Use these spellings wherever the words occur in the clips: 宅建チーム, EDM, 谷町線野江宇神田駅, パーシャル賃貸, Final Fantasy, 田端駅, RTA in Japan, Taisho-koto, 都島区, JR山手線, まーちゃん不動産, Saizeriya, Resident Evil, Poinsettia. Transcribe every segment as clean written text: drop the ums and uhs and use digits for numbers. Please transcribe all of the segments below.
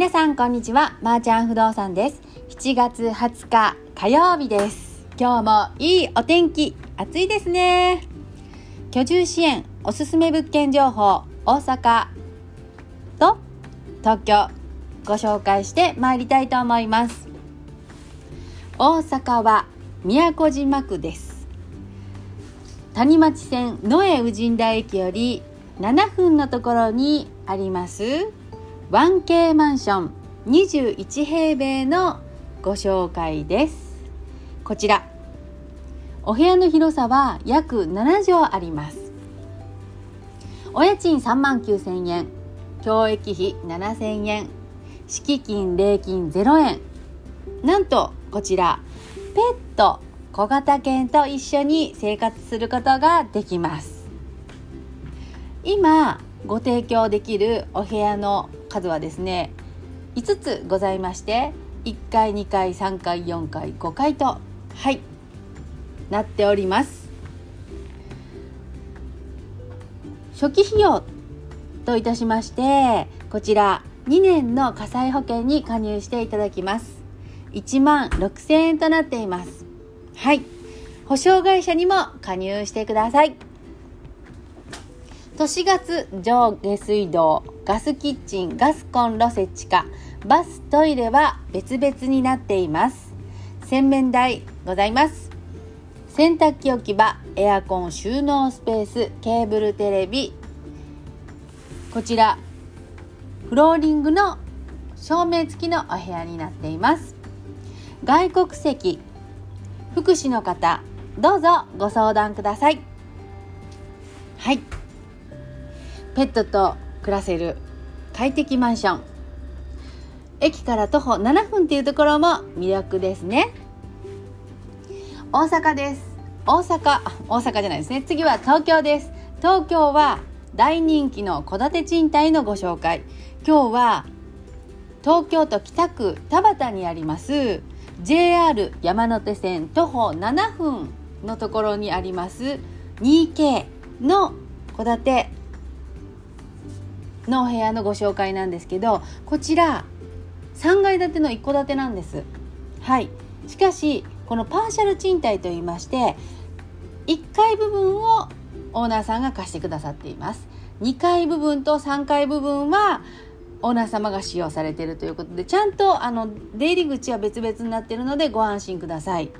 皆さんこんにちは、まーちゃん不動産です。7月20日火曜日です。今日もいいお天気、暑いですね。居住支援おすすめ物件情報、大阪と東京ご紹介してまいりたいと思います。大阪は都島区です。谷町線野江宇神田駅より7分のところにあります1K マンション21平米のご紹介です。こちらお部屋の広さは約7畳あります。お家賃39,000円、教育費7,000円、敷金礼金0円。なんとこちらペット小型犬と一緒に生活することができます。今ご提供できるお部屋の数はですね、5つございまして、1階、2階、3階、4階、5階となっております。初期費用といたしまして、こちら2年の火災保険に加入していただきます。16,000円となっています。保証会社にも加入してください。都市ガス、上下水道、ガスキッチン、ガスコンロ設置化、バス、トイレは別々になっています。洗面台ございます。洗濯機置き場、エアコン、収納スペース、ケーブルテレビ、こちらフローリングの照明付きのお部屋になっています。外国籍福祉の方、どうぞご相談ください。ペットと暮らせる快適マンション、駅から徒歩7分というところも魅力ですね。大阪です。大阪じゃないですね。次は東京です。東京は大人気の戸建て賃貸のご紹介。今日は東京都北区田端にあります JR 山手線徒歩7分のところにあります 2K の戸建てのお部屋のご紹介なんですけど、こちら3階建ての一戸建てなんです。しかしこのパーシャル賃貸といいまして、1階部分をオーナーさんが貸してくださっています。2階部分と3階部分はオーナー様が使用されているということで、ちゃんと出入り口は別々になっているのでご安心ください。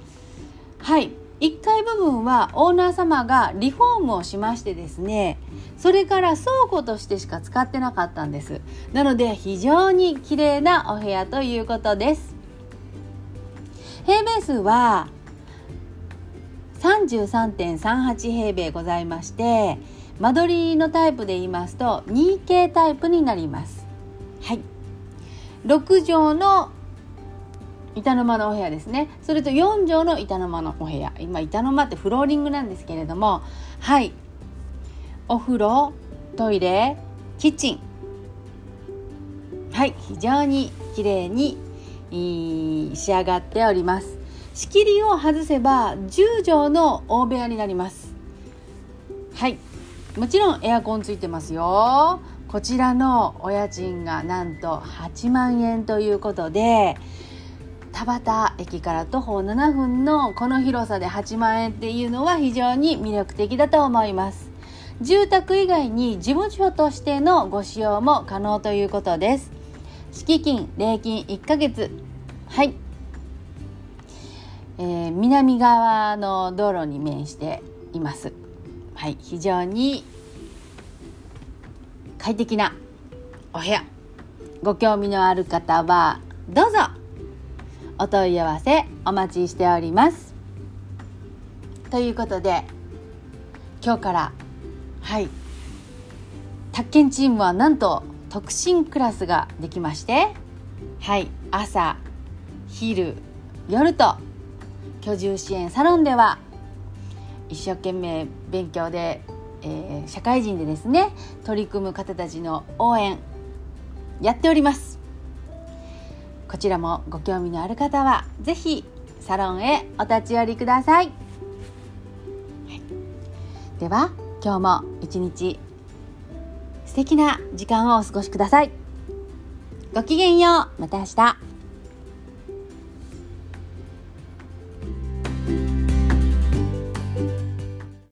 1階部分はオーナー様がリフォームをしましてですね、それから倉庫としてしか使ってなかったんです。なので非常に綺麗なお部屋ということです。平米数は 33.38 平米ございまして、間取りのタイプで言いますと 2K タイプになります。6畳の板の間のお部屋ですね。それと4畳の板の間のお部屋、今板の間ってフローリングなんですけれども、お風呂、トイレ、キッチン、非常に綺麗に仕上がっております。仕切りを外せば10畳の大部屋になります。もちろんエアコンついてますよ。こちらのお家賃がなんと80,000円ということで、田端駅から徒歩7分のこの広さで80,000円っていうのは非常に魅力的だと思います。住宅以外に事務所としてのご使用も可能ということです。敷金・礼金1ヶ月。南側の道路に面しています。非常に快適なお部屋、ご興味のある方はどうぞお問い合わせお待ちしております。ということで、今日から宅建チームはなんと特進クラスができまして、朝、昼、夜と居住支援サロンでは一生懸命勉強で、社会人でですね取り組む方たちの応援やっております。こちらもご興味のある方はぜひサロンへお立ち寄りください。では今日も一日素敵な時間をお過ごしください。ごきげんよう。また明日。